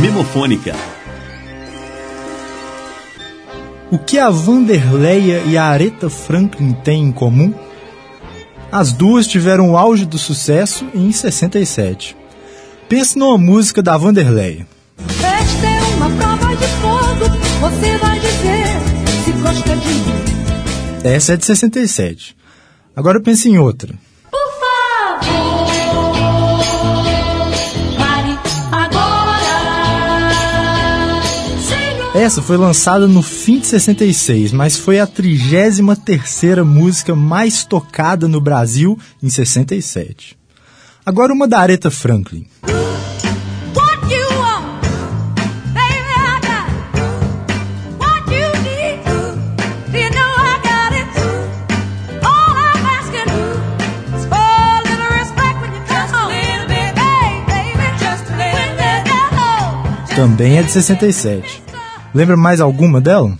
Memofônica. O que a Vanderleia e a Aretha Franklin têm em comum? As duas tiveram o auge do sucesso em 67. Pense numa música da Vanderleia. Esta é uma prova de fogo, você vai dizer se gosta de mim. Essa é de 67. Agora pense em outra. Essa foi lançada no fim de 66, mas foi a 33ª música mais tocada no Brasil em 67. Agora uma da Aretha Franklin. Também é de 67. Lembra mais alguma dela?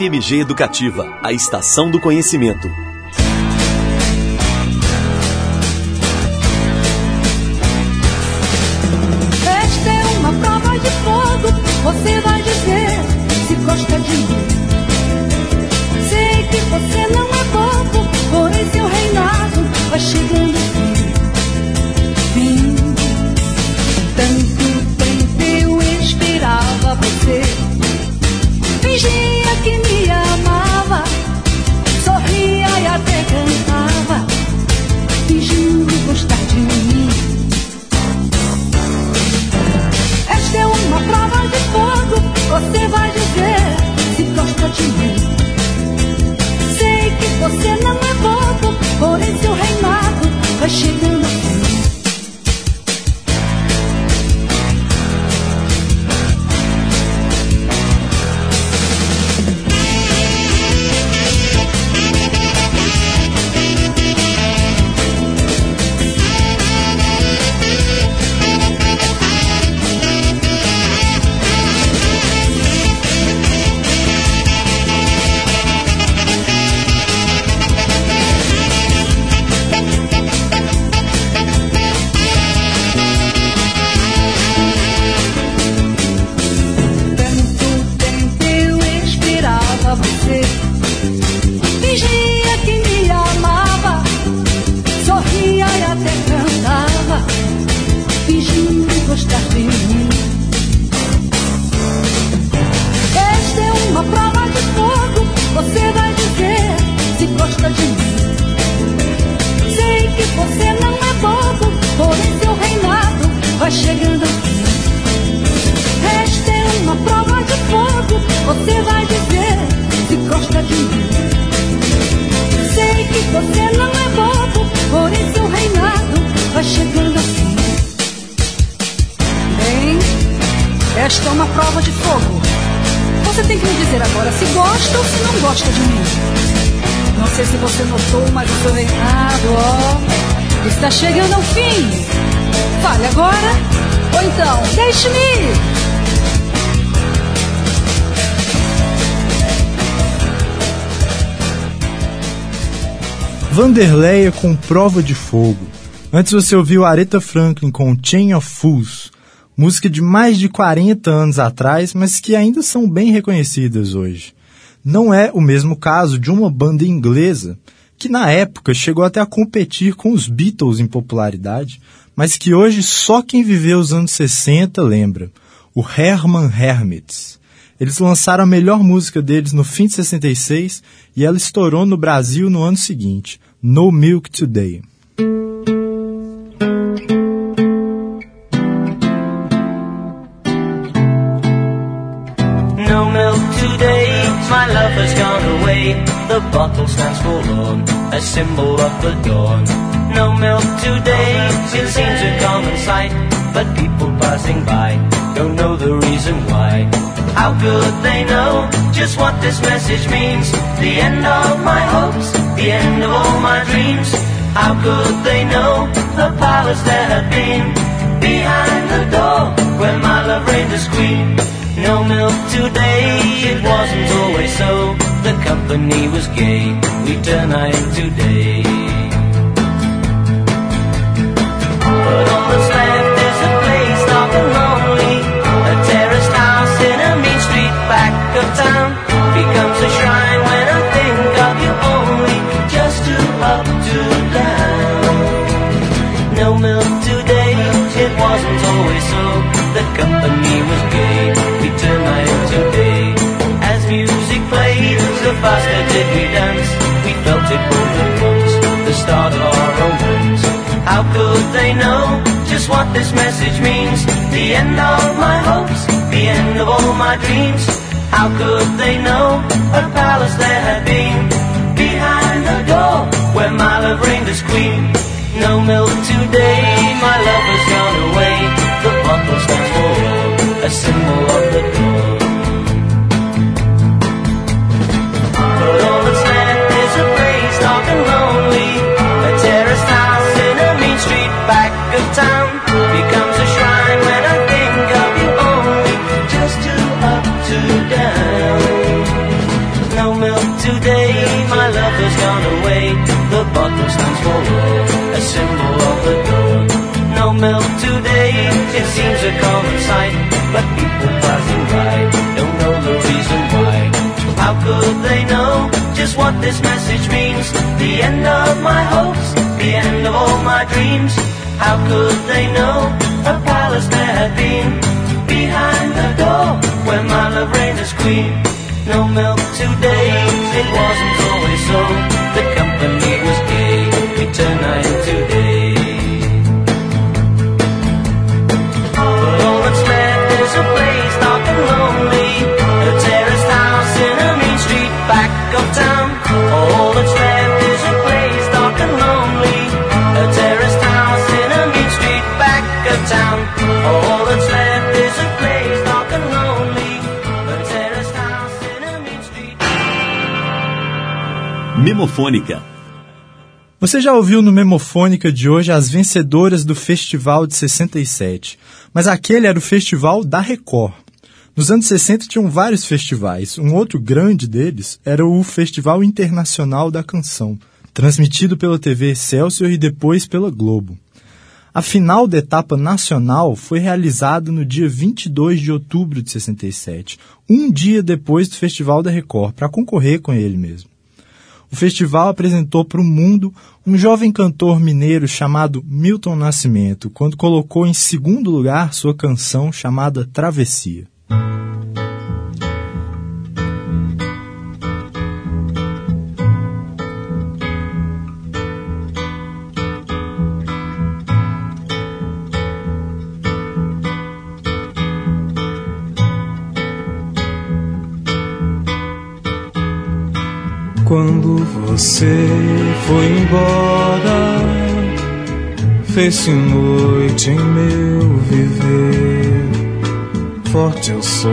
MG Educativa, a estação do conhecimento. Esta é uma prova de fogo, você vai dizer se gosta de mim. Sei que você não é bobo, porém seu reinado vai chegando ao fim. Tanto tempo eu esperava você, fingia que me amava, sorria e até cantava, fingiu gostar de mim. Esta é uma prova de fogo, você vai dizer se gosta de mim. Sei que você não é bobo, porém seu reinado vai chegando ao fim. Agora, se gosta ou se não gosta de mim. Não sei se você notou, mas eu tô errado, ó. Está chegando ao fim. Fale agora, ou então, deixe-me ir. Vanderleia com Prova de Fogo. Antes você ouviu Aretha Franklin com Chain of Fools, música de mais de 40 anos atrás, mas que ainda são bem reconhecidas hoje. Não é o mesmo caso de uma banda inglesa, que na época chegou até a competir com os Beatles em popularidade, mas que hoje só quem viveu os anos 60 lembra, o Herman Hermits. Eles lançaram a melhor música deles no fim de 66 e ela estourou no Brasil no ano seguinte, No Milk Today. No milk today, my love has gone away. The bottle stands forlorn, a symbol of the dawn. No milk today, it seems a common sight, but people passing by don't know the reason why. How could they know just what this message means? The end of my hopes, the end of all my dreams. How could they know the powers that had been behind the door where my love reigned as queen? No milk today, it wasn't always so. The company was gay, we turn night into day. But all that's left is a place dark and lonely, a terraced house in a mean street back of town. Becomes a shrine when I think of you only, just too up, too down. No milk today, it wasn't always so. The company was gay, we turned night into day. As music played, the faster did we dance. We felt it both at once, the start of our romance. How could they know just what this message means? The end of my hopes, the end of all my dreams. How could they know a palace there had been behind the door where my love reigned as queen? No milk today, my love has gone away. The bottle stands for a symbol of the door. But all that's left is a place dark and lonely, a terraced house in a mean street back of town. Becomes a shrine when I think of you only, just too up, too down. No milk today, my love has gone away. The bottle stands for war, a symbol of the dawn. No milk today, it seems a common sight, but people passing by don't know the reason why. How could they know just what this message means? The end of my hopes, the end of all my dreams. How could they know a palace there had been behind the door where my love reigned as queen? No milk today, it wasn't always so. The company was gay, we turned night into day. But all that's left is a place dark and lonely, a terraced house in a mean street back of town. All that's left is a place dark and lonely, a terraced house in a mean street back of town. All that's left is a place dark and lonely, a terraced house in a mean street. Memofônica. Você já ouviu no Memofônica de hoje as vencedoras do Festival de 67, mas aquele era o Festival da Record. Nos anos 60 tinham vários festivais, um outro grande deles era o Festival Internacional da Canção, transmitido pela TV Excélsior e depois pela Globo. A final da etapa nacional foi realizada no dia 22 de outubro de 67, um dia depois do Festival da Record, para concorrer com ele mesmo. O festival apresentou para o mundo um jovem cantor mineiro chamado Milton Nascimento, quando colocou em segundo lugar sua canção chamada Travessia. Quando você foi embora, fez-se noite em meu viver. forte eu sou,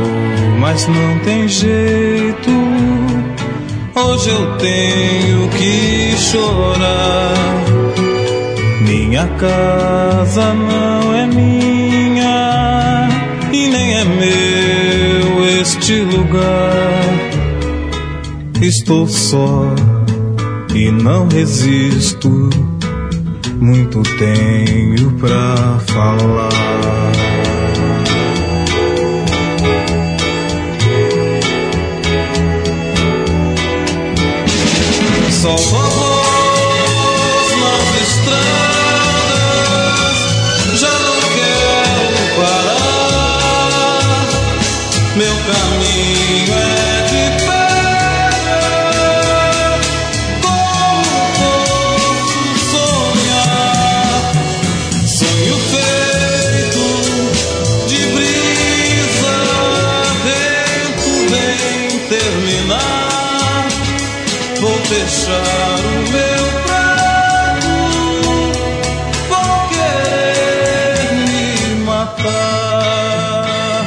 mas não tem jeito. Hoje eu tenho que chorar. Minha casa não é minha e nem é meu este lugar. Estou só e não resisto, muito tenho pra falar. Só robôs nas estradas, já não quero parar. Meu caminho é de pedra, como posso sonhar? Sonho feito de brisa, vento vem terminar. Vou deixar o meu prato, vou querer me matar.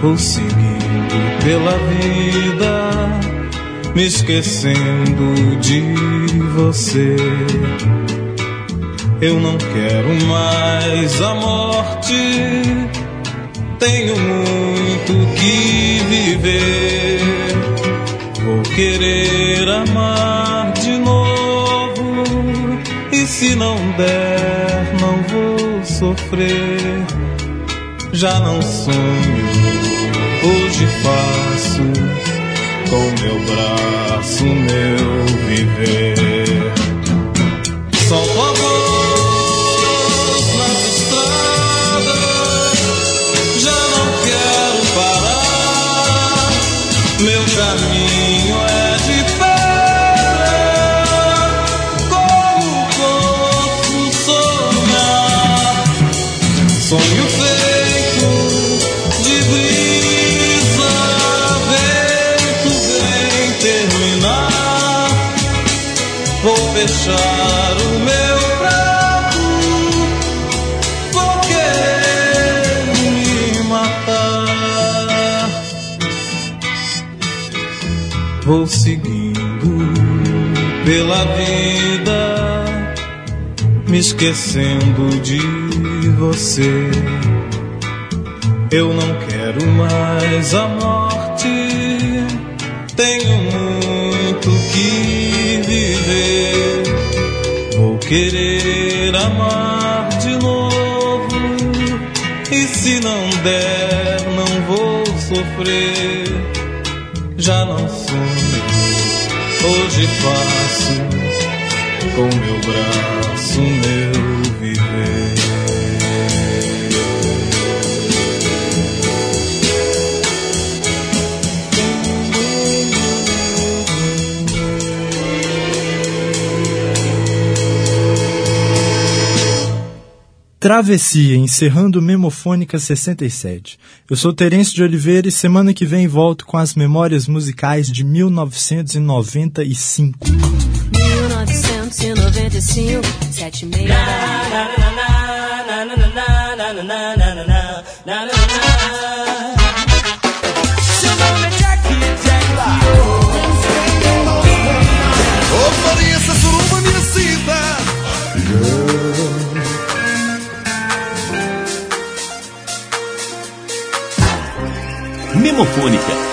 Vou seguindo pela vida, me esquecendo de você. Eu não quero mais a morte. Tenho muito que viver. Vou querer amar de novo, e se não der, não vou sofrer. Já não sonho, hoje faço com meu braço meu viver. Só o amor nas estradas. Meu caminho é de pedra, como posso sonhar? Sonho feito de brisa, vento vem terminar. Vou fechar o meu prato, vou querer me matar. Vou seguindo pela vida, me esquecendo de você. Eu não quero mais a morte, tenho muito que viver. Vou querer amar de novo, e se não der, não vou sofrer. Já não sonho, hoje faço com meu braço meu viver. Travessia, encerrando Memofônica 67. Eu sou Terence de Oliveira e semana que vem volto com as memórias musicais de 1995. 1995, 7:30 da manhã. Seu nome é Jack lá. Ô Maria, essa suruba me excita. Memofônica.